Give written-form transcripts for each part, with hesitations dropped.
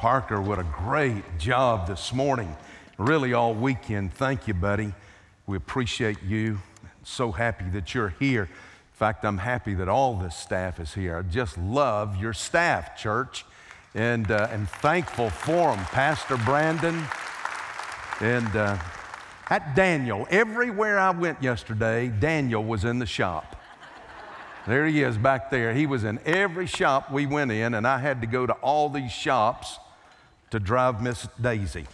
Parker, what a great job this morning. Really all weekend. Thank you, buddy. We appreciate you. So happy that you're here. In fact, I'm happy that all this staff is here. I just love your staff, church, and thankful for them. Pastor Brandon and at Daniel. Everywhere I went yesterday, Daniel was in the shop. There he is back there. He was in every shop we went in, and I had to go to all these shops to drive Miss Daisy.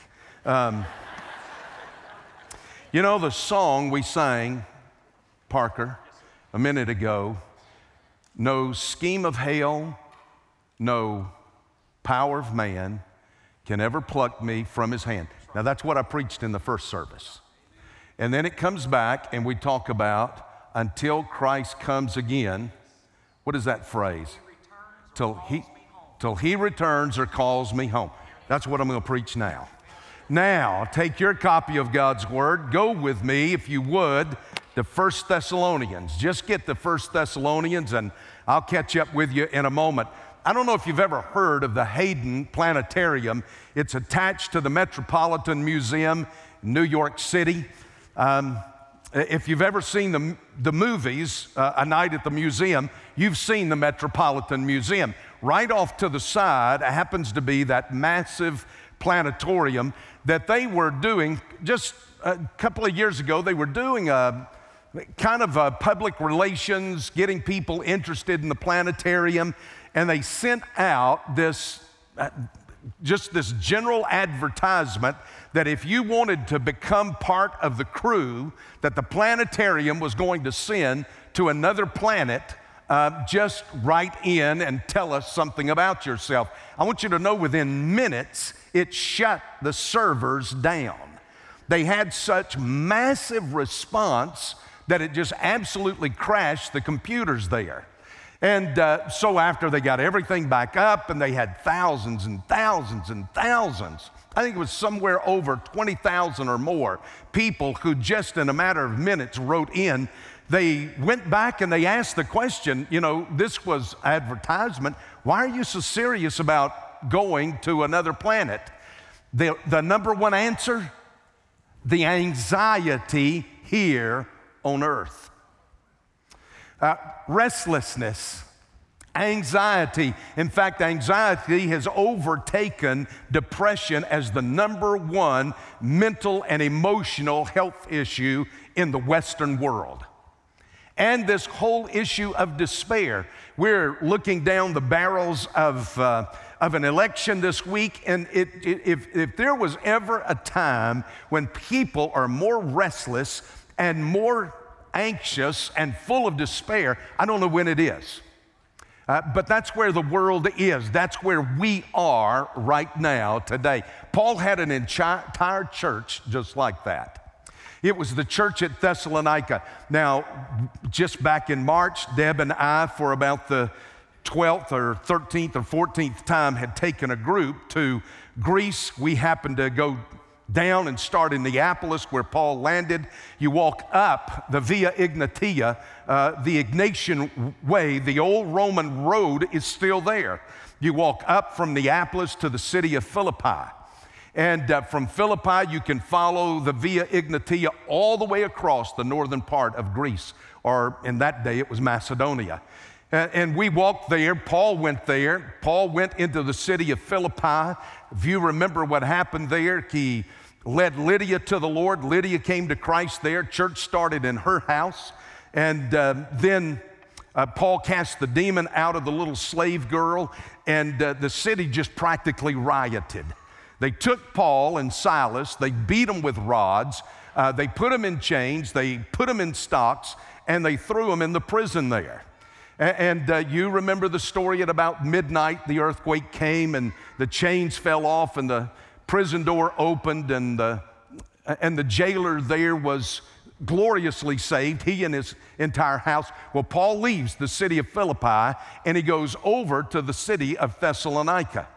You know the song we sang, Parker, a minute ago, no scheme of hell, no power of man can ever pluck me from his hand. Now that's what I preached in the first service. And then it comes back and we talk about until Christ comes again. What is that phrase? Till he returns or calls me home. That's what I'm going to preach now. Now, take your copy of God's Word. Go with me, if you would, to 1 Thessalonians. Just get to 1 Thessalonians, and I'll catch up with you in a moment. I don't know if you've ever heard of the Hayden Planetarium. It's attached to the Metropolitan Museum in New York City. If you've ever seen the movies, A Night at the Museum, you've seen the Metropolitan Museum. Right off to the side happens to be that massive planetarium that they were doing just a couple of years ago. They were doing a kind of a public relations, getting people interested in the planetarium, and they sent out this just this general advertisement that if you wanted to become part of the crew, that the planetarium was going to send to another planet, just write in and tell us something about yourself. I want you to know within minutes, it shut the servers down. They had such massive response that it just absolutely crashed the computers there. And so after they got everything back up, and they had thousands and thousands and thousands, I think it was somewhere over 20,000 or more people who just in a matter of minutes wrote in. They went back and they asked the question, you know, this was advertisement, why are you so serious about going to another planet? The number one answer, the anxiety here on earth. Restlessness, anxiety. In fact, anxiety has overtaken depression as the number one mental and emotional health issue in the Western world. And this whole issue of despair. We're looking down the barrels of an election this week, and if there was ever a time when people are more restless and more anxious and full of despair, I don't know when it is. But that's where the world is. That's where we are right now today. Paul had an entire church just like that. It was the church at Thessalonica. Now, just back in March, Deb and I, for about the 12th or 13th or 14th time, had taken a group to Greece. We happened to go down and start in Neapolis, where Paul landed. You walk up the Via Ignatia, the Ignatian Way, the old Roman road is still there. You walk up from Neapolis to the city of Philippi. And from Philippi, you can follow the Via Ignatia all the way across the northern part of Greece, or in that day it was Macedonia. And we walked there. Paul went there. Paul went into the city of Philippi. If you remember what happened there, he led Lydia to the Lord. Lydia came to Christ there. Church started in her house. And then Paul cast the demon out of the little slave girl, and the city just practically rioted. They took Paul and Silas. They beat them with rods. They put them in chains. They put them in stocks, and they threw them in the prison there. And you remember the story. At about midnight, the earthquake came, and the chains fell off, and the prison door opened, and the jailer there was gloriously saved, he and his entire house. Well, Paul leaves the city of Philippi, and he goes over to the city of Thessalonica.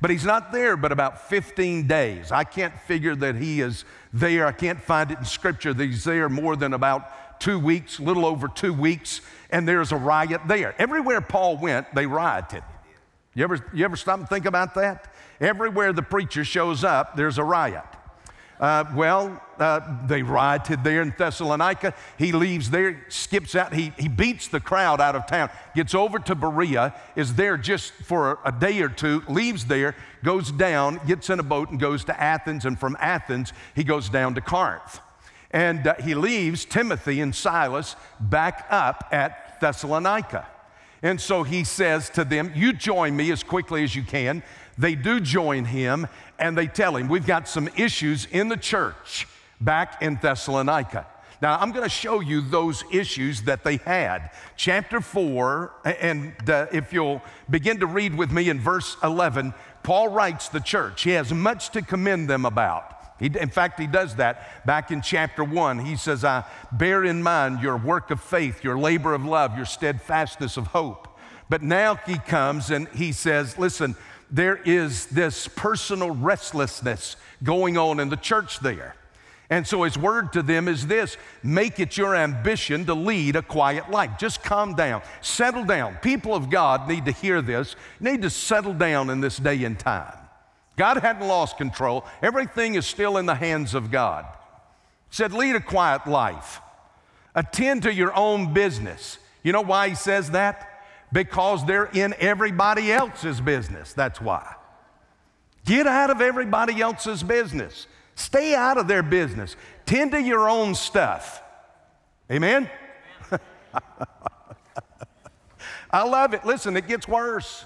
But he's not there but about 15 days. I can't figure that he is there. I can't find it in Scripture that he's there more than about 2 weeks, little over 2 weeks, and there's a riot there. Everywhere Paul went, they rioted. You ever stop and think about that? Everywhere the preacher shows up, there's a riot. They rioted there in Thessalonica. He leaves there, skips out. He beats the crowd out of town, gets over to Berea, is there just for a day or two, leaves there, goes down, gets in a boat, and goes to Athens. And from Athens, he goes down to Corinth. And he leaves Timothy and Silas back up at Thessalonica. And so he says to them, you join me as quickly as you can. They do join him, and they tell him, we've got some issues in the church back in Thessalonica. Now, I'm going to show you those issues that they had. Chapter 4, and if you'll begin to read with me in verse 11, Paul writes the church. He has much to commend them about. In fact, he does that back in chapter 1. He says, I bear in mind your work of faith, your labor of love, your steadfastness of hope. But now he comes and he says, listen, there is this personal restlessness going on in the church there. And so his word to them is this, make it your ambition to lead a quiet life. Just calm down, settle down. People of God need to hear this, need to settle down in this day and time. God hadn't lost control. Everything is still in the hands of God. He said, lead a quiet life. Attend to your own business. You know why he says that? Because they're in everybody else's business. That's why. Get out of everybody else's business. Stay out of their business. Tend to your own stuff. Amen? I love it. Listen, it gets worse.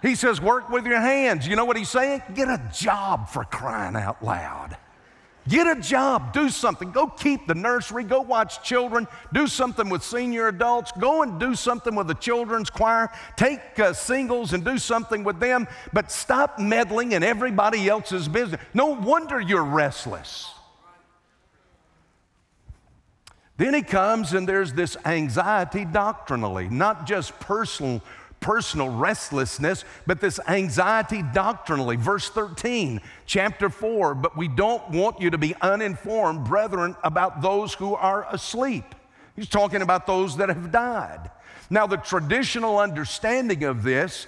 He says, work with your hands. You know what he's saying? Get a job, for crying out loud. Get a job, do something. Go keep the nursery, go watch children, do something with senior adults, go and do something with the children's choir, take singles and do something with them, but stop meddling in everybody else's business. No wonder you're restless. Then he comes and there's this anxiety doctrinally, not just personal restlessness, but this anxiety doctrinally. Verse 13, chapter 4, but we don't want you to be uninformed, brethren, about those who are asleep. He's talking about those that have died. Now, the traditional understanding of this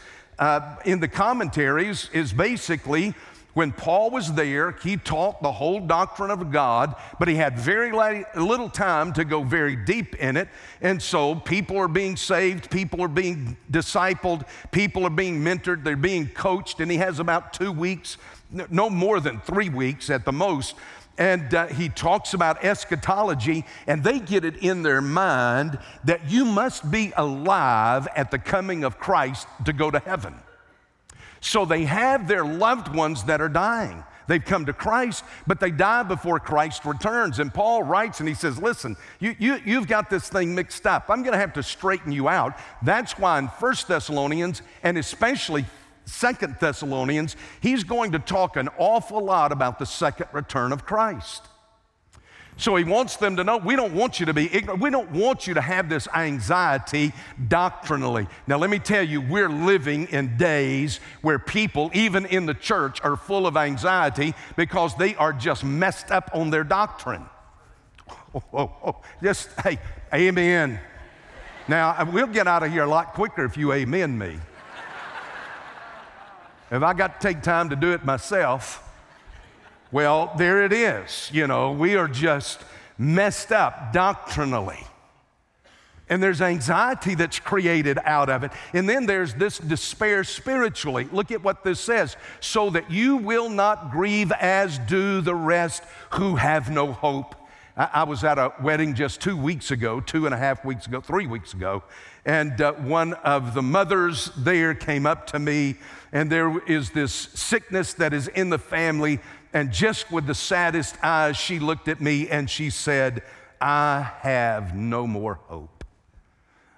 in the commentaries is basically when Paul was there, he taught the whole doctrine of God, but he had very little time to go very deep in it. And so people are being saved, people are being discipled, people are being mentored, they're being coached, and he has about 2 weeks, no more than 3 weeks at the most. And he talks about eschatology, and they get it in their mind that you must be alive at the coming of Christ to go to heaven. So they have their loved ones that are dying. They've come to Christ, but they die before Christ returns. And Paul writes and he says, listen, you've got this thing mixed up. I'm going to have to straighten you out. That's why in 1 Thessalonians, and especially 2 Thessalonians, he's going to talk an awful lot about the second return of Christ. So he wants them to know, we don't want you to be ignorant. We don't want you to have this anxiety doctrinally. Now, let me tell you, we're living in days where people, even in the church, are full of anxiety because they are just messed up on their doctrine. Just, hey, amen. Now, we'll get out of here a lot quicker if you amen me. If I got to take time to do it myself, well, there it is. You know, we are just messed up doctrinally. And there's anxiety that's created out of it. And then there's this despair spiritually. Look at what this says. So that you will not grieve as do the rest who have no hope. I was at a wedding just 2 weeks ago, 2.5 weeks ago, 3 weeks ago. And one of the mothers there came up to me. And there is this sickness that is in the family. And just with the saddest eyes, she looked at me and she said, I have no more hope.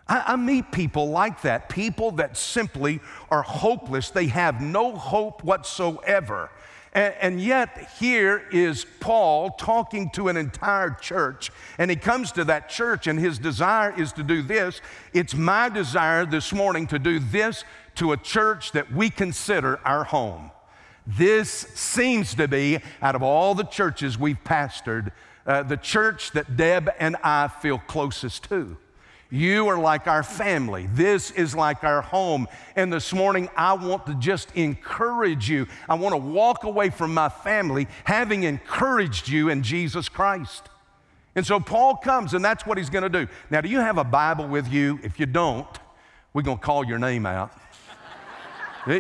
I meet people like that, people that simply are hopeless. They have no hope whatsoever. And yet here is Paul talking to an entire church, and he comes to that church and his desire is to do this. It's my desire this morning to do this to a church that we consider our home. This seems to be, out of all the churches we've pastored, the church that Deb and I feel closest to. You are like our family. This is like our home. And this morning, I want to just encourage you. I want to walk away from my family having encouraged you in Jesus Christ. And so Paul comes, and that's what he's going to do. Now, do you have a Bible with you? If you don't, we're going to call your name out.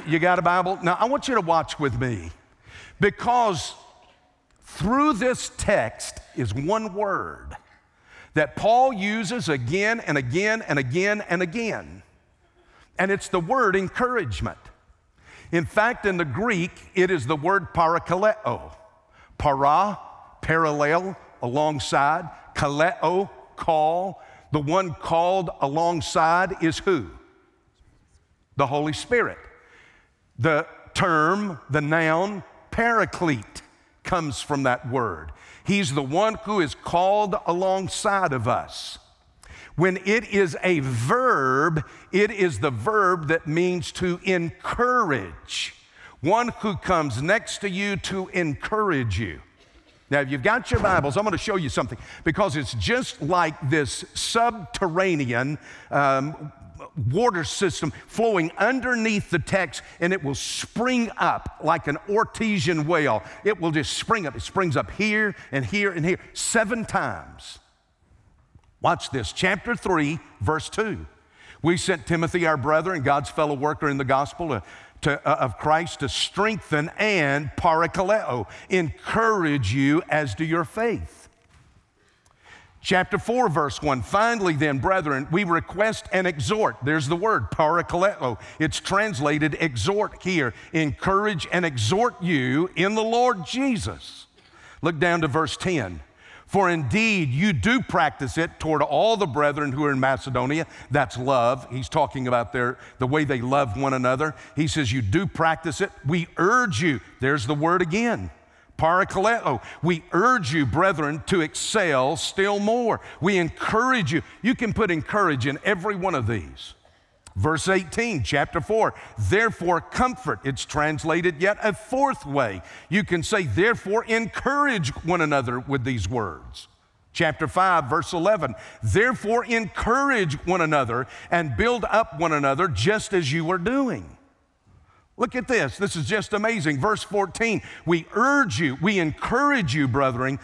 You got a Bible? Now, I want you to watch with me, because through this text is one word that Paul uses again and again and again and again. And it's the word encouragement. In fact, in the Greek, it is the word parakaleo. Para, parallel, alongside. Kaleo, call. The one called alongside is who? The Holy Spirit. The term, the noun, paraclete, comes from that word. He's the one who is called alongside of us. When it is a verb, it is the verb that means to encourage. One who comes next to you to encourage you. Now, if you've got your Bibles, I'm going to show you something, because it's just like this subterranean water system flowing underneath the text, and it will spring up like an artesian well. It will just spring up. It springs up here and here and here 7 times. Watch this. Chapter 3, verse 2. We sent Timothy, our brother and God's fellow worker in the gospel of Christ, to strengthen and parakaleo, encourage you as to your faith. Chapter 4, verse 1, finally then, brethren, we request and exhort. There's the word, parakaleo. It's translated exhort here. Encourage and exhort you in the Lord Jesus. Look down to verse 10. For indeed, you do practice it toward all the brethren who are in Macedonia. That's love. He's talking about the way they love one another. He says, you do practice it. We urge you. There's the word again. Parakaleo, we urge you, brethren, to excel still more. We encourage you. You can put encourage in every one of these. Verse 18, chapter 4, therefore comfort. It's translated yet a fourth way. You can say, therefore encourage one another with these words. Chapter 5, verse 11, therefore encourage one another and build up one another just as you are doing. Look at this. This is just amazing. Verse 14, we urge you, we encourage you, brethren,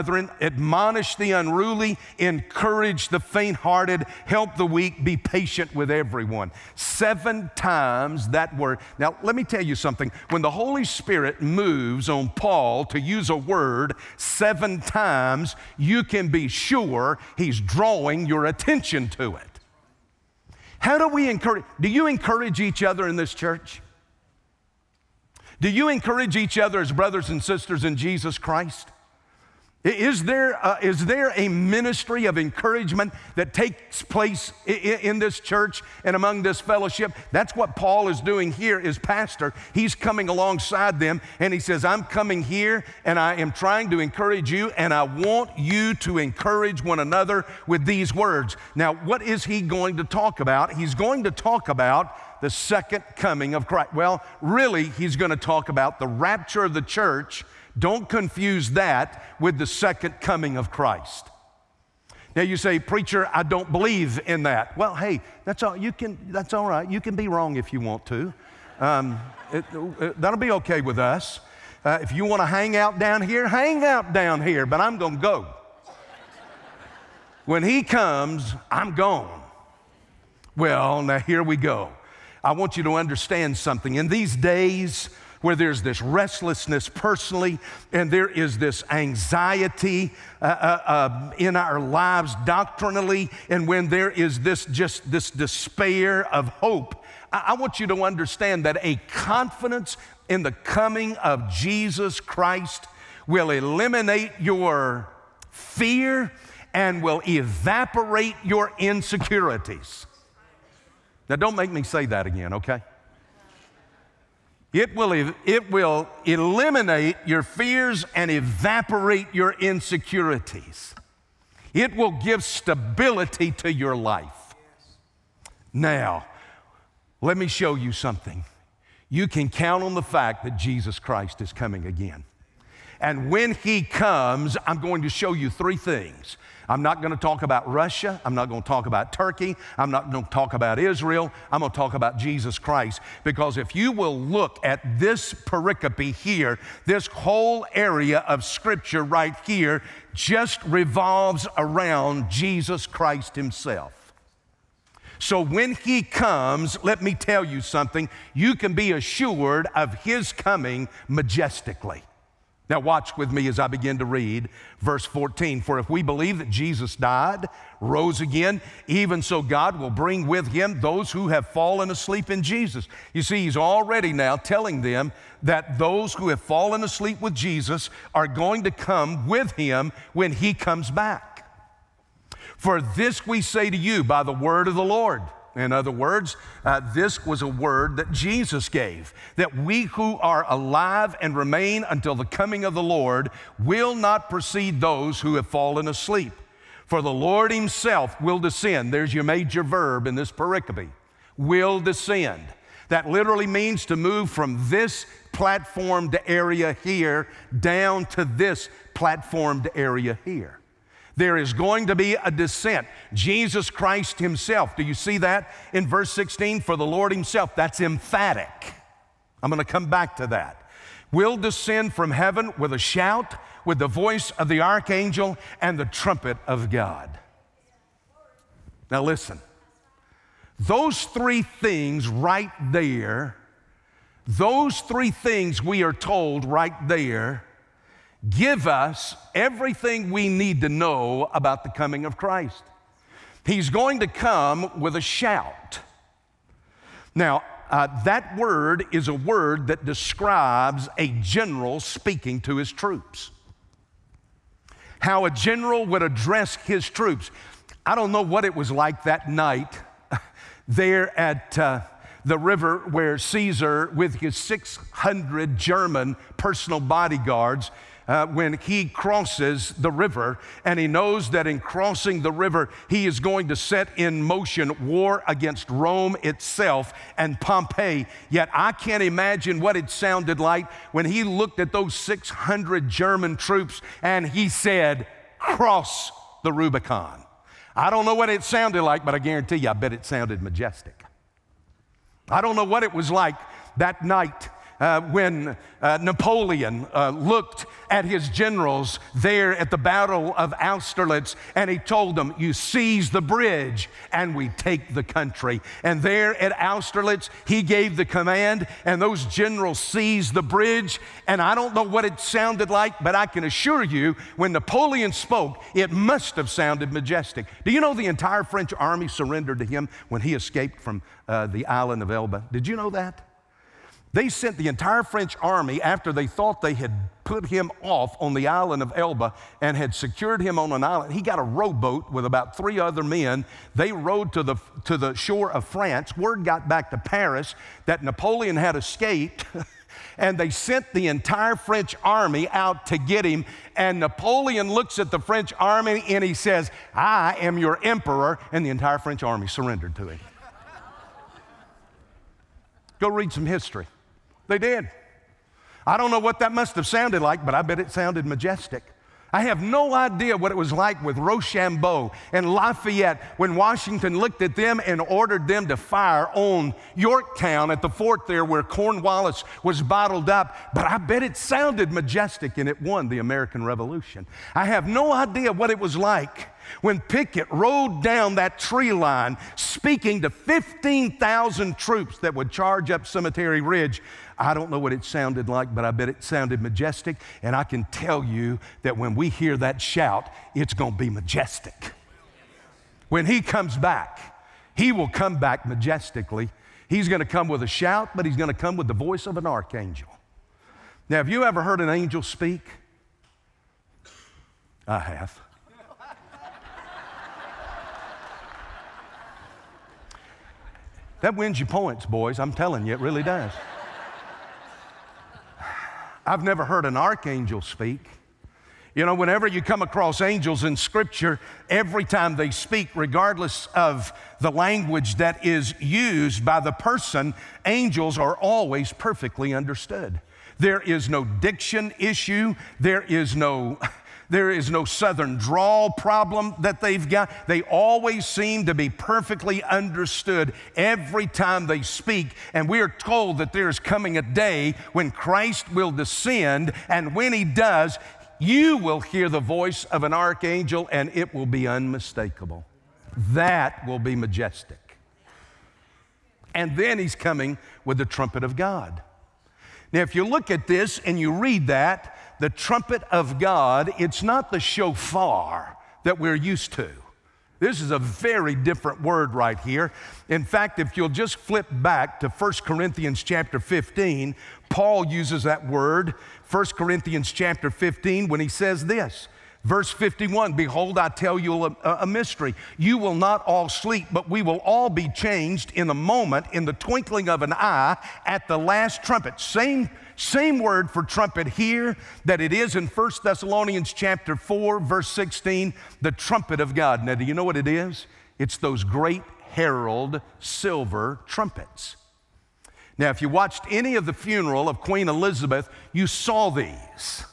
admonish the unruly, encourage the faint-hearted, help the weak, be patient with everyone. 7 times that word. Now, let me tell you something. When the Holy Spirit moves on Paul to use a word 7 times, you can be sure he's drawing your attention to it. How do we encourage? Do you encourage each other in this church? Do you encourage each other as brothers and sisters in Jesus Christ? Is there a ministry of encouragement that takes place in this church and among this fellowship? That's what Paul is doing here as pastor. He's coming alongside them, and he says, I'm coming here, and I am trying to encourage you, and I want you to encourage one another with these words. Now, what is he going to talk about? He's going to talk about the second coming of Christ. Well, really, he's going to talk about the rapture of the church. Don't confuse that with the second coming of Christ. Now you say, preacher, I don't believe in that. Well, hey, that's all right. You can be wrong if you want to. That'll be okay with us. If you want to hang out down here, but I'm going to go. When he comes, I'm gone. Well, now here we go. I want you to understand something. In these days where there's this restlessness personally, and there is this anxiety in our lives doctrinally, and when there is this despair of hope, I want you to understand that a confidence in the coming of Jesus Christ will eliminate your fear and will evaporate your insecurities. Now, don't make me say that again, okay? It will eliminate your fears and evaporate your insecurities. It will give stability to your life. Now, let me show you something. You can count on the fact that Jesus Christ is coming again. And when he comes, I'm going to show you 3 things. I'm not going to talk about Russia. I'm not going to talk about Turkey. I'm not going to talk about Israel. I'm going to talk about Jesus Christ. Because if you will look at this pericope here, this whole area of Scripture right here just revolves around Jesus Christ himself. So when he comes, let me tell you something, you can be assured of his coming majestically. Now watch with me as I begin to read verse 14. For if we believe that Jesus died, rose again, even so God will bring with him those who have fallen asleep in Jesus. You see, he's already now telling them that those who have fallen asleep with Jesus are going to come with him when he comes back. For this we say to you by the word of the Lord. In other words, this was a word that Jesus gave, that we who are alive and remain until the coming of the Lord will not precede those who have fallen asleep. For the Lord himself will descend. There's your major verb in this pericope, will descend. That literally means to move from this platformed area here down to this platformed area here. There is going to be a descent. Jesus Christ himself. Do you see that in verse 16? For the Lord himself. That's emphatic. I'm going to come back to that. Will descend from heaven with a shout, with the voice of the archangel and the trumpet of God. Now listen. Those three things right there, those three things we are told right there, give us everything we need to know about the coming of Christ. He's going to come with a shout. Now, that word is a word that describes a general speaking to his troops. How a general would address his troops. I don't know what it was like that night there at the river where Caesar, with his 600 German personal bodyguards, when he crosses the river, and he knows that in crossing the river, he is going to set in motion war against Rome itself and Pompey. Yet I can't imagine what it sounded like when he looked at those 600 German troops and he said, "Cross the Rubicon." I don't know what it sounded like, but I guarantee you, I bet it sounded majestic. I don't know what it was like that night when Napoleon looked at his generals there at the Battle of Austerlitz, and he told them, "You seize the bridge and we take the country." And there at Austerlitz, he gave the command, and those generals seized the bridge. And I don't know what it sounded like, but I can assure you, when Napoleon spoke, it must have sounded majestic. Do you know the entire French army surrendered to him when he escaped from the island of Elba? Did you know that? They sent the entire French army after they thought they had put him off on the island of Elba and had secured him on an island. He got a rowboat with about 3 other men. They rowed to the shore of France. Word got back to Paris that Napoleon had escaped, and they sent the entire French army out to get him. And Napoleon looks at the French army and he says, "I am your emperor," and the entire French army surrendered to him. Go read some history. They did. I don't know what that must have sounded like, but I bet it sounded majestic. I have no idea what it was like with Rochambeau and Lafayette when Washington looked at them and ordered them to fire on Yorktown at the fort there where Cornwallis was bottled up, but I bet it sounded majestic and it won the American Revolution. I have no idea what it was like when Pickett rode down that tree line speaking to 15,000 troops that would charge up Cemetery Ridge. I don't know what it sounded like, but I bet it sounded majestic. And I can tell you that when we hear that shout, it's going to be majestic. When he comes back, he will come back majestically. He's going to come with a shout, but he's going to come with the voice of an archangel. Now, have you ever heard an angel speak? I have. That wins you points, boys. I'm telling you, it really does. I've never heard an archangel speak. You know, whenever you come across angels in Scripture, every time they speak, regardless of the language that is used by the person, angels are always perfectly understood. There is no diction issue. There is no There is no southern drawl problem that they've got. They always seem to be perfectly understood every time they speak. And we are told that there is coming a day when Christ will descend, and when he does, you will hear the voice of an archangel, and it will be unmistakable. That will be majestic. And then he's coming with the trumpet of God. Now, if you look at this and you read that, the trumpet of God, it's not the shofar that we're used to. This is a very different word right here. In fact, if you'll just flip back to 1 Corinthians chapter 15, Paul uses that word, 1 Corinthians chapter 15, when he says this, verse 51, behold, I tell you a mystery. You will not all sleep, but we will all be changed in a moment, in the twinkling of an eye, at the last trumpet. Same word for trumpet here that it is in 1 Thessalonians chapter 4, verse 16, the trumpet of God. Now, do you know what it is? It's those great herald silver trumpets. Now, if you watched any of the funeral of Queen Elizabeth, you saw these.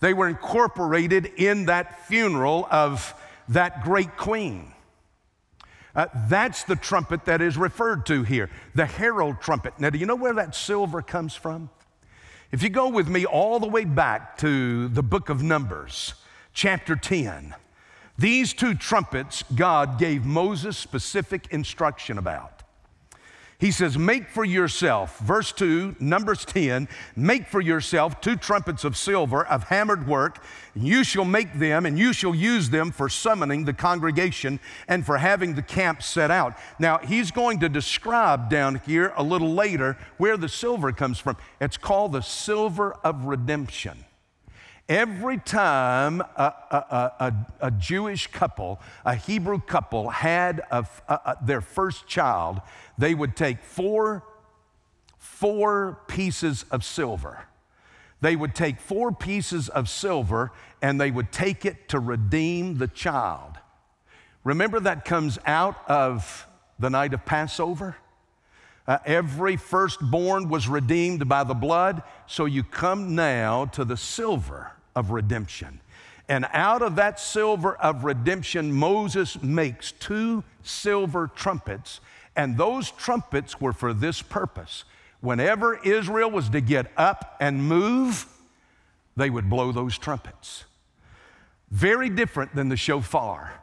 They were incorporated in that funeral of that great queen. That's the trumpet that is referred to here, the herald trumpet. Now, do you know where that silver comes from? If you go with me all the way back to the book of Numbers, chapter 10, these two trumpets God gave Moses specific instruction about. He says, make for yourself, verse 2, Numbers 10, make for yourself two trumpets of silver of hammered work, and you shall make them, and you shall use them for summoning the congregation and for having the camp set out. Now, he's going to describe down here a little later where the silver comes from. It's called the silver of redemption. Every time a Jewish couple, a Hebrew couple, had their first child, they would take four pieces of silver. They would take 4 pieces of silver, and they would take it to redeem the child. Remember, that comes out of the night of Passover? Every firstborn was redeemed by the blood, so you come now to the silver of redemption. And out of that silver of redemption, Moses makes 2 silver trumpets, and those trumpets were for this purpose. Whenever Israel was to get up and move, they would blow those trumpets. Very different than the shofar.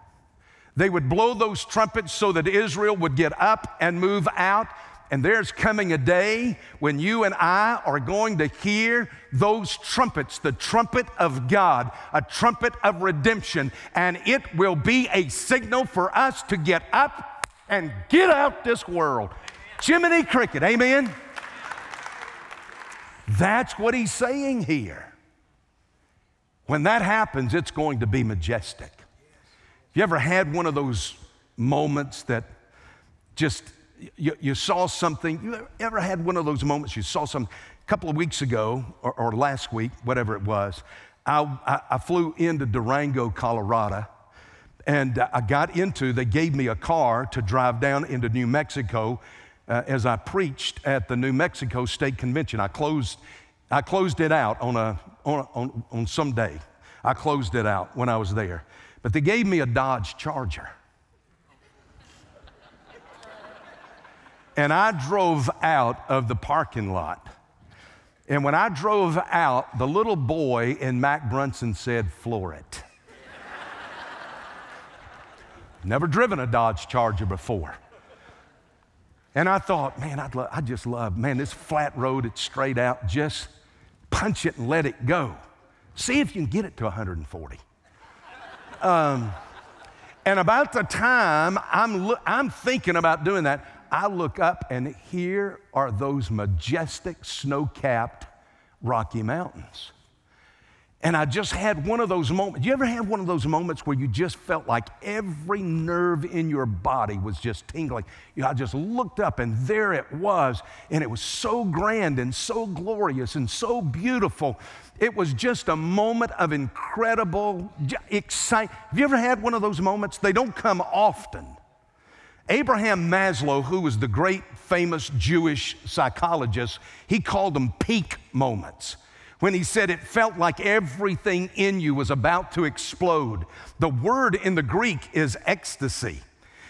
They would blow those trumpets so that Israel would get up and move out. And there's coming a day when you and I are going to hear those trumpets, the trumpet of God, a trumpet of redemption, and it will be a signal for us to get up and get out this world. Jiminy cricket, amen? That's what he's saying here. When that happens, it's going to be majestic. Have you ever had one of those moments that just... You saw something? You ever had one of those moments you saw something? A couple of weeks ago, or last week, whatever it was, I flew into Durango, Colorado, and they gave me a car to drive down into New Mexico as I preached at the New Mexico State Convention. I closed it out on some day. I closed it out when I was there. But they gave me a Dodge Charger. And I drove out of the parking lot. And when I drove out, the little boy in Mac Brunson said, floor it. Never driven a Dodge Charger before. And I thought, man, this flat road, it's straight out. Just punch it and let it go. See if you can get it to 140. And about the time I'm thinking about doing that, I look up, and here are those majestic snow-capped Rocky Mountains. And I just had one of those moments. You ever have one of those moments where you just felt like every nerve in your body was just tingling? You know, I just looked up, and there it was, and it was so grand and so glorious and so beautiful. It was just a moment of incredible excitement. Have you ever had one of those moments? They don't come often. Abraham Maslow, who was the great famous Jewish psychologist, he called them peak moments, when he said it felt like everything in you was about to explode. The word in the Greek is ecstasy.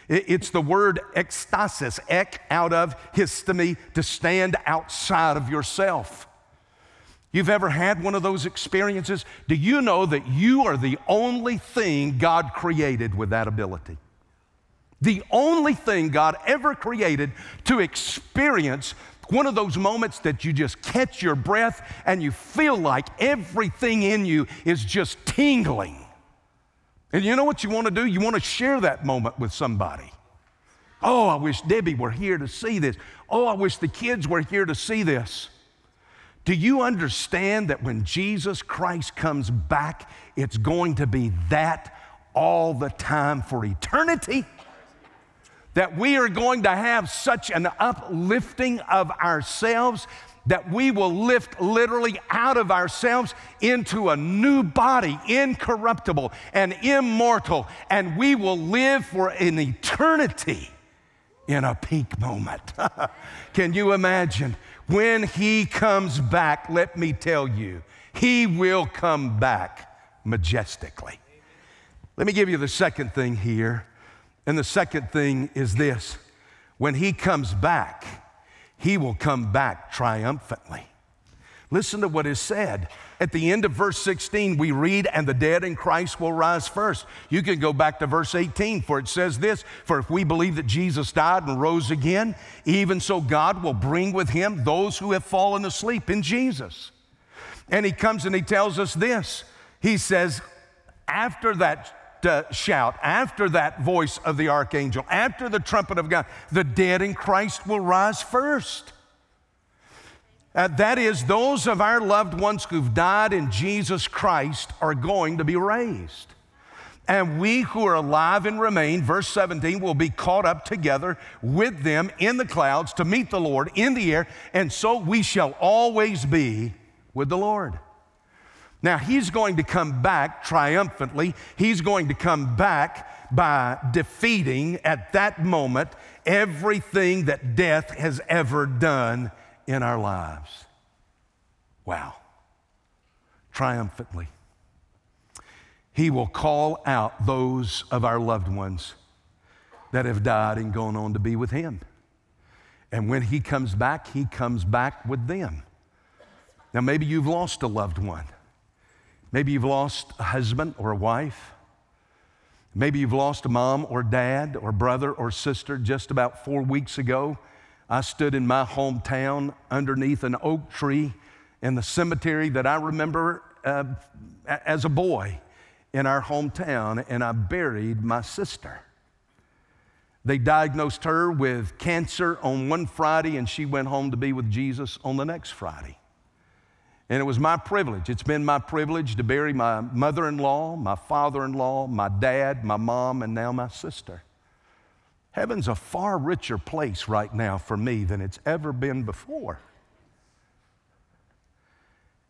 It's the word ekstasis, ek out of histemi, to stand outside of yourself. You've ever had one of those experiences? Do you know that you are the only thing God created with that ability? The only thing God ever created to experience one of those moments that you just catch your breath and you feel like everything in you is just tingling. And you know what you want to do? You want to share that moment with somebody. Oh, I wish Debbie were here to see this. Oh, I wish the kids were here to see this. Do you understand that when Jesus Christ comes back, it's going to be that all the time for eternity? That we are going to have such an uplifting of ourselves that we will lift literally out of ourselves into a new body, incorruptible and immortal, and we will live for an eternity in a peak moment. Can you imagine? When he comes back, let me tell you, he will come back majestically. Let me give you the second thing here. And the second thing is this. When he comes back, he will come back triumphantly. Listen to what is said. At the end of verse 16, we read, and the dead in Christ will rise first. You can go back to verse 18, for it says this, for if we believe that Jesus died and rose again, even so God will bring with him those who have fallen asleep in Jesus. And he comes and he tells us this. He says, after that shout, after that voice of the archangel, after the trumpet of God, the dead in Christ will rise first. That is, those of our loved ones who've died in Jesus Christ are going to be raised. And we who are alive and remain, verse 17, will be caught up together with them in the clouds to meet the Lord in the air, and so we shall always be with the Lord. Now, he's going to come back triumphantly. He's going to come back by defeating at that moment everything that death has ever done in our lives. Wow. Triumphantly. He will call out those of our loved ones that have died and gone on to be with him. And when he comes back with them. Now, maybe you've lost a loved one. Maybe you've lost a husband or a wife. Maybe you've lost a mom or dad or brother or sister. Just about 4 weeks ago, I stood in my hometown underneath an oak tree in the cemetery that I remember as a boy in our hometown, and I buried my sister. They diagnosed her with cancer on one Friday, and she went home to be with Jesus on the next Friday. And it was my privilege. It's been my privilege to bury my mother-in-law, my father-in-law, my dad, my mom, and now my sister. Heaven's a far richer place right now for me than it's ever been before.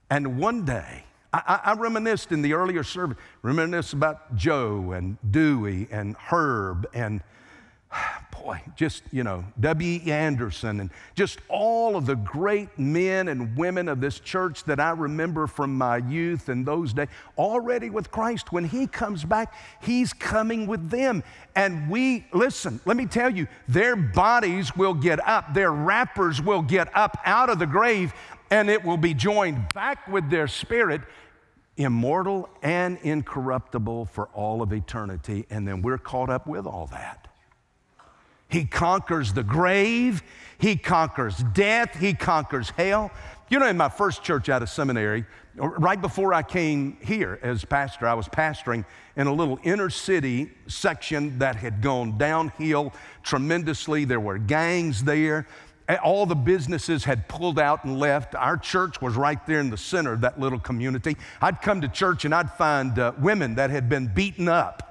And one day, I reminisced in the earlier service, reminisced about Joe and Dewey and Herb and W.E. Anderson and just all of the great men and women of this church that I remember from my youth and those days, already with Christ. When he comes back, he's coming with them. And we, listen, let me tell you, their bodies will get up, their wrappers will get up out of the grave, and it will be joined back with their spirit, immortal and incorruptible for all of eternity. And then we're caught up with all that. He conquers the grave. He conquers death. He conquers hell. You know, in my first church out of seminary, right before I came here as pastor, I was pastoring in a little inner city section that had gone downhill tremendously. There were gangs there. All the businesses had pulled out and left. Our church was right there in the center of that little community. I'd come to church and I'd find women that had been beaten up.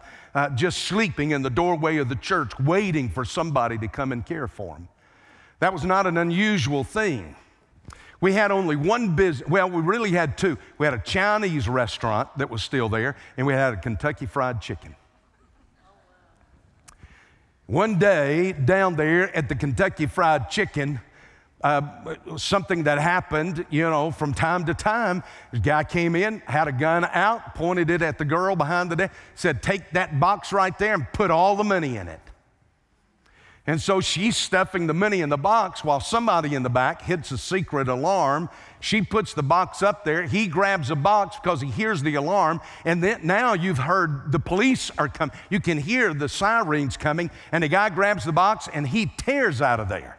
Just sleeping in the doorway of the church, waiting for somebody to come and care for them. That was not an unusual thing. We had only one business. Well, we really had two. We had a Chinese restaurant that was still there, and we had a Kentucky Fried Chicken. One day down there at the Kentucky Fried Chicken, something that happened, you know, from time to time. This guy came in, had a gun out, pointed it at the girl behind the desk, said, take that box right there and put all the money in it. And so she's stuffing the money in the box while somebody in the back hits a secret alarm. She puts the box up there. He grabs a box because he hears the alarm. And then now you've heard the police are coming. You can hear the sirens coming. And the guy grabs the box and he tears out of there.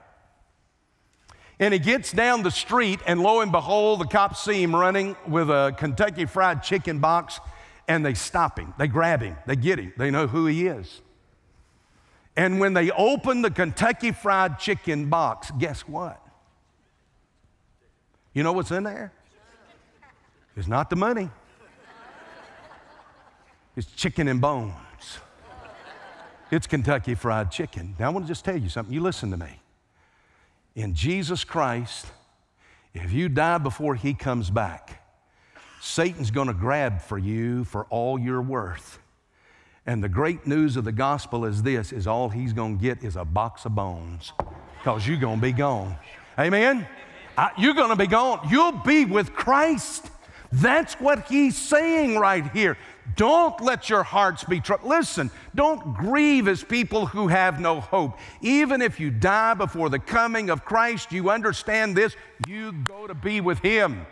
And he gets down the street and lo and behold, the cops see him running with a Kentucky Fried Chicken box and they stop him. They grab him. They get him. They know who he is. And when they opened the Kentucky Fried Chicken box, guess what? You know what's in there? It's not the money. It's chicken and bones. It's Kentucky Fried Chicken. Now, I want to just tell you something. You listen to me. In Jesus Christ, if you die before he comes back, Satan's going to grab for you for all you're worth. And the great news of the gospel is this, is all he's going to get is a box of bones because you're going to be gone. Amen? You're going to be gone. You'll be with Christ. That's what he's saying right here. Don't let your hearts be troubled. Listen, don't grieve as people who have no hope. Even if you die before the coming of Christ, you understand this, you go to be with him.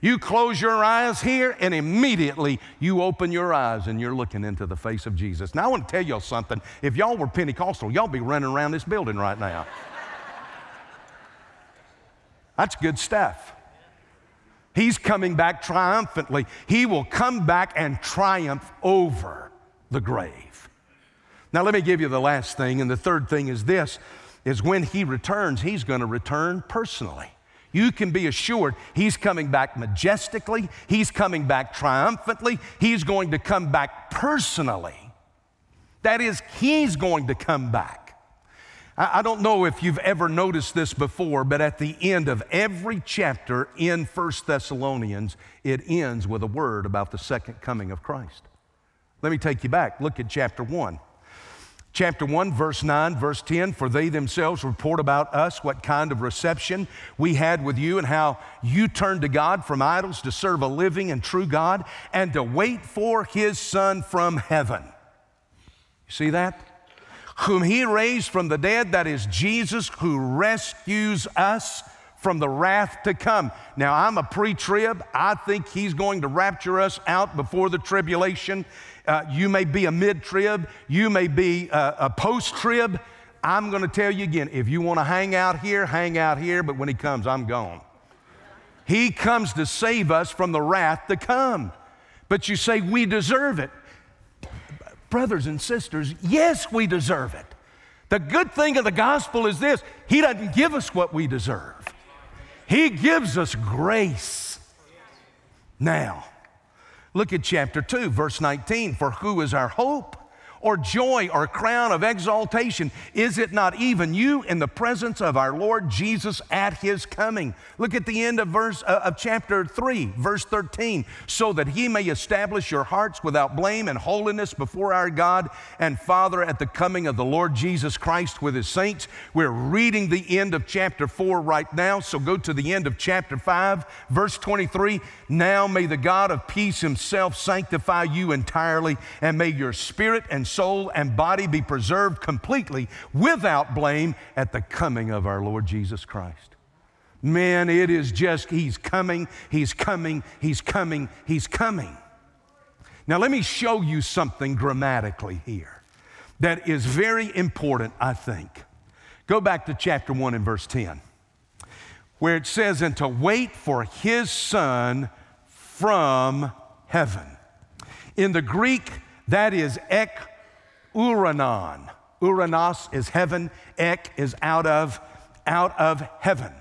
You close your eyes here, and immediately you open your eyes, and you're looking into the face of Jesus. Now, I want to tell y'all something. If y'all were Pentecostal, y'all be running around this building right now. That's good stuff. He's coming back triumphantly. He will come back and triumph over the grave. Now, let me give you the last thing, and the third thing is this, is when he returns, he's going to return personally. You can be assured he's coming back majestically. He's coming back triumphantly. He's going to come back personally. That is, he's going to come back. I don't know if you've ever noticed this before, but at the end of every chapter in 1 Thessalonians, it ends with a word about the second coming of Christ. Let me take you back. Look at chapter 1. Chapter 1, verse 9, verse 10, for they themselves report about us what kind of reception we had with you and how you turned to God from idols to serve a living and true God and to wait for his Son from heaven. You see that? Whom he raised from the dead, that is Jesus, who rescues us from the wrath to come. Now, I'm a pre-trib. I think he's going to rapture us out before the tribulation. You may be a mid-trib. You may be a post-trib. I'm going to tell you again, if you want to hang out here, but when he comes, I'm gone. He comes to save us from the wrath to come. But you say, we deserve it. Brothers and sisters, yes, we deserve it. The good thing of the gospel is this, he doesn't give us what we deserve. He gives us grace. Now, look at chapter 2, verse 19. For who is our hope or joy or crown of exaltation? Is it not even you in the presence of our Lord Jesus at his coming? Look at the end of chapter 3, verse 13. So that he may establish your hearts without blame and holiness before our God and Father at the coming of the Lord Jesus Christ with his saints. We're reading the end of chapter 4 right now, so go to the end of chapter 5, verse 23. Now may the God of peace himself sanctify you entirely, and may your spirit and soul and body be preserved completely without blame at the coming of our Lord Jesus Christ. Man, it is just, he's coming, he's coming, he's coming, he's coming. Now, let me show you something grammatically here that is very important, I think. Go back to chapter 1 and verse 10, where it says, and to wait for his Son from heaven. In the Greek, that is ek uranon. Uranos is heaven. Ek is out of heaven.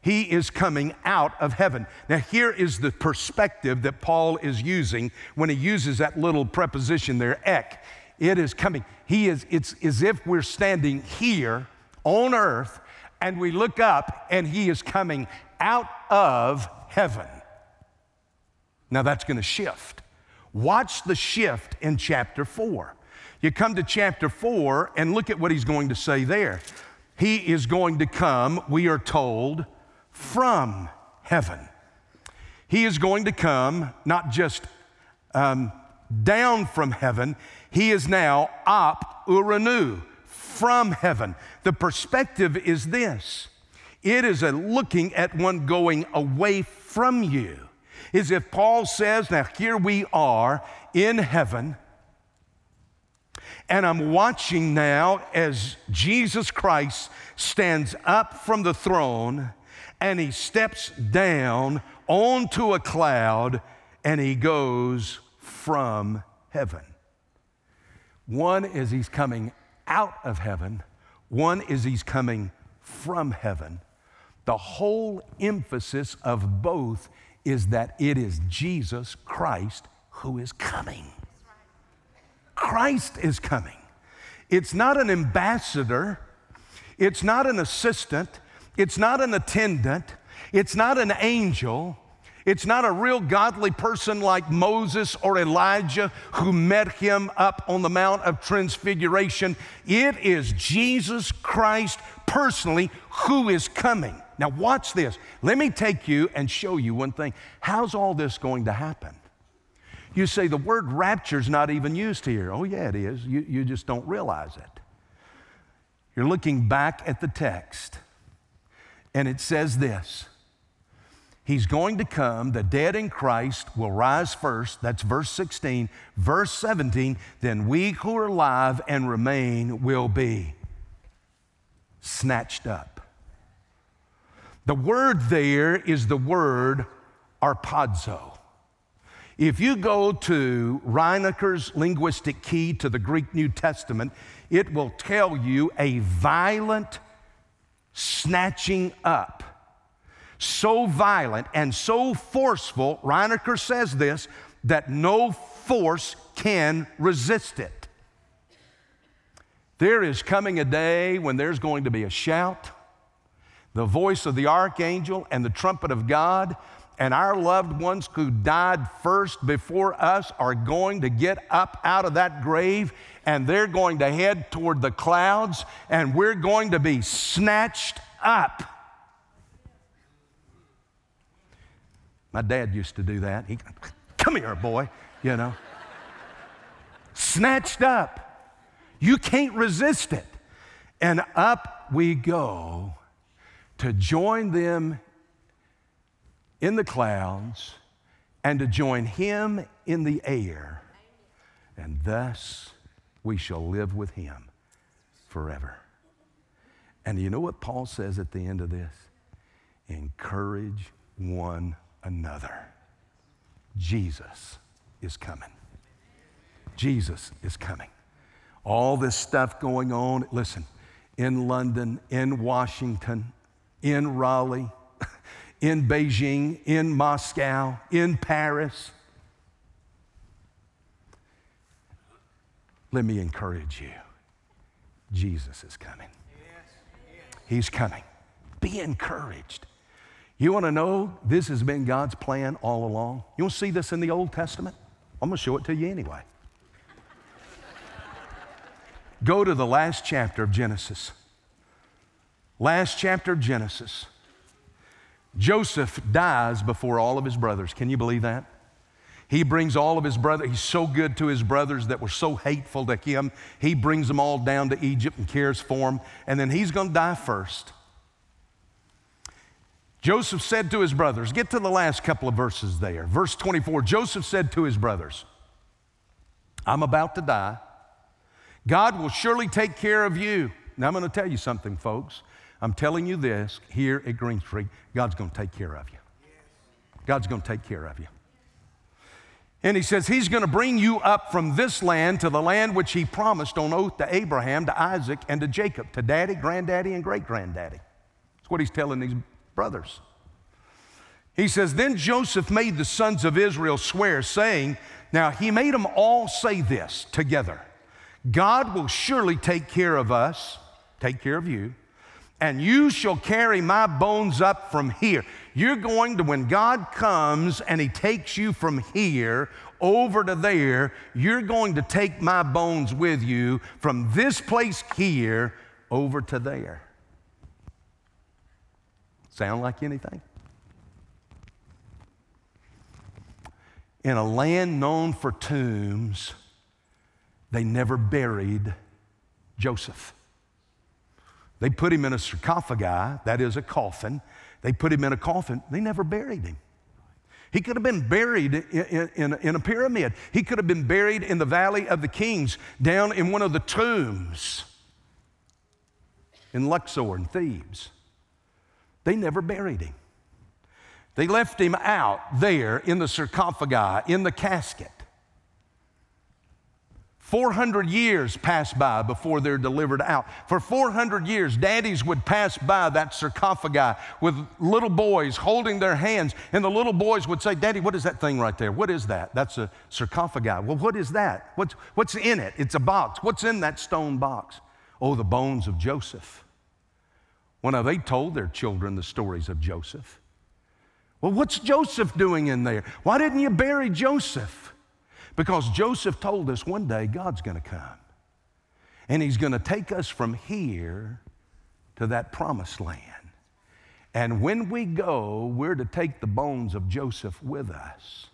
He is coming out of heaven. Now, here is the perspective that Paul is using when he uses that little preposition there, ek. It is coming. It's as if we're standing here on earth and we look up and he is coming out of heaven. Now, that's going to shift. Watch the shift in chapter 4. You come to chapter 4 and look at what he's going to say there. He is going to come, we are told, from heaven. He is going to come not just down from heaven, he is now up uranu, from heaven. The perspective is this. It is a looking at one going away from you. Is if Paul says, now here we are in heaven, and I'm watching now as Jesus Christ stands up from the throne and he steps down onto a cloud and he goes from heaven. One is he's coming out of heaven. One is he's coming from heaven. The whole emphasis of both is that it is Jesus Christ who is coming. Christ is coming. It's not an ambassador. It's not an assistant. It's not an attendant. It's not an angel. It's not a real godly person like Moses or Elijah who met him up on the Mount of Transfiguration. It is Jesus Christ personally who is coming. Now watch this. Let me take you and show you one thing. How's all this going to happen? You say the word rapture is not even used here. Oh yeah, it is. You just don't realize it. You're looking back at the text and it says this. He's going to come, the dead in Christ will rise first. That's verse 16. Verse 17, then we who are alive and remain will be snatched up. The word there is the word arpazo. If you go to Reinecker's linguistic key to the Greek New Testament, it will tell you a violent snatching up. So violent and so forceful, Reinecker says this, that no force can resist it. There is coming a day when there's going to be a shout, the voice of the archangel and the trumpet of God, and our loved ones who died first before us are going to get up out of that grave, and they're going to head toward the clouds, and we're going to be snatched up. My dad used to do that. He, come here, boy, you know. Snatched up. You can't resist it. And up we go to join them in the clouds and to join him in the air. And thus we shall live with him forever. And you know what Paul says at the end of this? Encourage one another. Jesus is coming. Jesus is coming. All this stuff going on, listen, in London, in Washington, in Raleigh, in Beijing, in Moscow, in Paris. Let me encourage you. Jesus is coming. He's coming. Be encouraged. You want to know this has been God's plan all along? You want to see this in the Old Testament? I'm going to show it to you anyway. Go to the last chapter of Genesis. Last chapter of Genesis. Joseph dies before all of his brothers. Can you believe that? He brings all of his brothers. He's so good to his brothers that were so hateful to him. He brings them all down to Egypt and cares for them. And then he's going to die first. Joseph said to his brothers, get to the last couple of verses there. Verse 24, Joseph said to his brothers, I'm about to die. God will surely take care of you. Now, I'm going to tell you something, folks. I'm telling you this here at Green Street. God's going to take care of you. God's going to take care of you. And he says he's going to bring you up from this land to the land which he promised on oath to Abraham, to Isaac, and to Jacob, to daddy, granddaddy, and great-granddaddy. That's what he's telling these brothers. He says, then Joseph made the sons of Israel swear, saying, now he made them all say this together. God will surely take care of us, take care of you, and you shall carry my bones up from here. You're going to, when God comes and he takes you from here over to there, you're going to take my bones with you from this place here over to there. Sound like anything? In a land known for tombs, they never buried Joseph. They put him in a sarcophagi, that is a coffin. They put him in a coffin. They never buried him. He could have been buried in a pyramid. He could have been buried in the Valley of the Kings, down in one of the tombs in Luxor and Thebes. They never buried him. They left him out there in the sarcophagi, in the casket. 400 years passed by before they're delivered out. For 400 years, daddies would pass by that sarcophagi with little boys holding their hands, and the little boys would say, "Daddy, what is that thing right there? What is that?" "That's a sarcophagi." "Well, what is that? What's in it?" "It's a box." "What's in that stone box?" "Oh, the bones of Joseph." Well, now they told their children the stories of Joseph. "Well, what's Joseph doing in there? Why didn't you bury Joseph?" Because Joseph told us one day God's going to come, and he's going to take us from here to that promised land. And when we go, we're to take the bones of Joseph with us.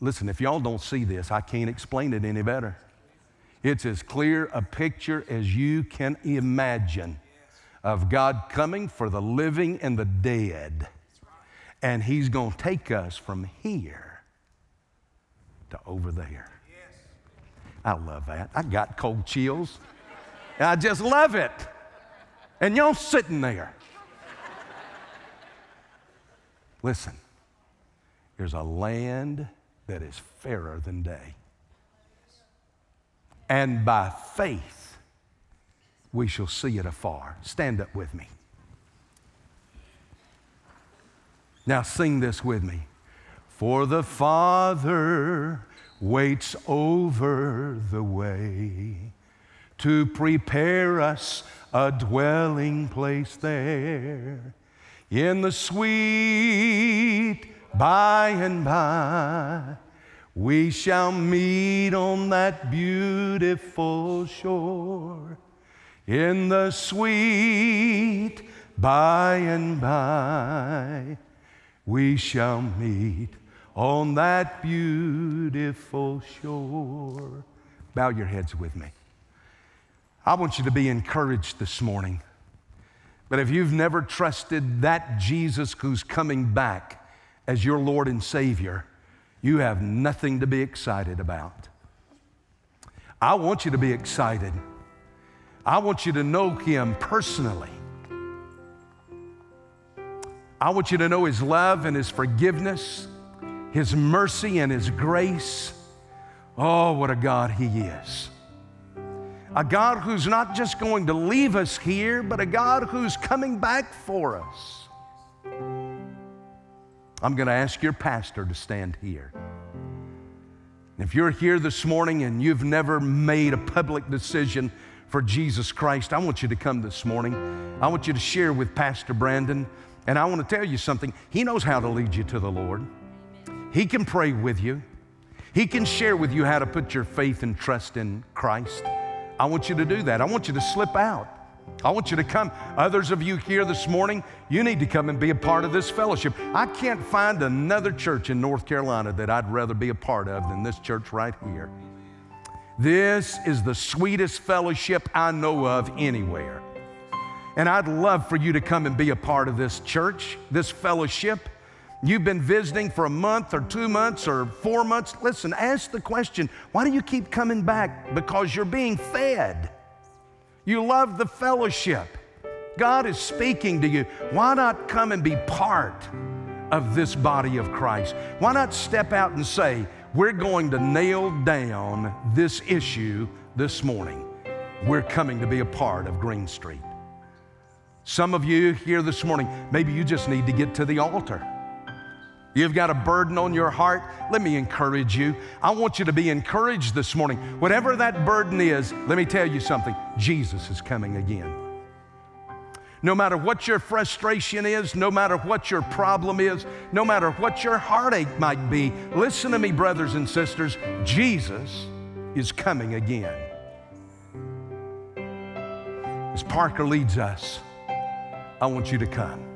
Listen, if y'all don't see this, I can't explain it any better. It's as clear a picture as you can imagine of God coming for the living and the dead. And he's going to take us from here to over there. Yes. I love that. I got cold chills. I just love it. And y'all sitting there. Listen, there's a land that is fairer than day. And by faith, we shall see it afar. Stand up with me. Now sing this with me. For the Father waits over the way to prepare us a dwelling place there in the sweet by and by. We shall meet on that beautiful shore in the sweet by and by. We shall meet on that beautiful shore. Bow your heads with me. I want you to be encouraged this morning. But if you've never trusted that Jesus who's coming back as your Lord and Savior, you have nothing to be excited about. I want you to be excited. I want you to know Him personally. I want you to know His love and His forgiveness, His mercy and His grace. Oh, what a God He is. A God who's not just going to leave us here, but a God who's coming back for us. I'm going to ask your pastor to stand here. If you're here this morning and you've never made a public decision for Jesus Christ, I want you to come this morning. I want you to share with Pastor Brandon. And I want to tell you something. He knows how to lead you to the Lord. He can pray with you. He can share with you how to put your faith and trust in Christ. I want you to do that. I want you to slip out. I want you to come. Others of you here this morning, you need to come and be a part of this fellowship. I can't find another church in North Carolina that I'd rather be a part of than this church right here. This is the sweetest fellowship I know of anywhere. And I'd love for you to come and be a part of this church, this fellowship. You've been visiting for a month or 2 months or 4 months. Listen, ask the question, why do you keep coming back? Because you're being fed. You love the fellowship. God is speaking to you. Why not come and be part of this body of Christ? Why not step out and say, we're going to nail down this issue this morning. We're coming to be a part of Green Street. Some of you here this morning, maybe you just need to get to the altar. You've got a burden on your heart. Let me encourage you. I want you to be encouraged this morning. Whatever that burden is, let me tell you something. Jesus is coming again. No matter what your frustration is, no matter what your problem is, no matter what your heartache might be, listen to me, brothers and sisters, Jesus is coming again. As Parker leads us, I want you to come.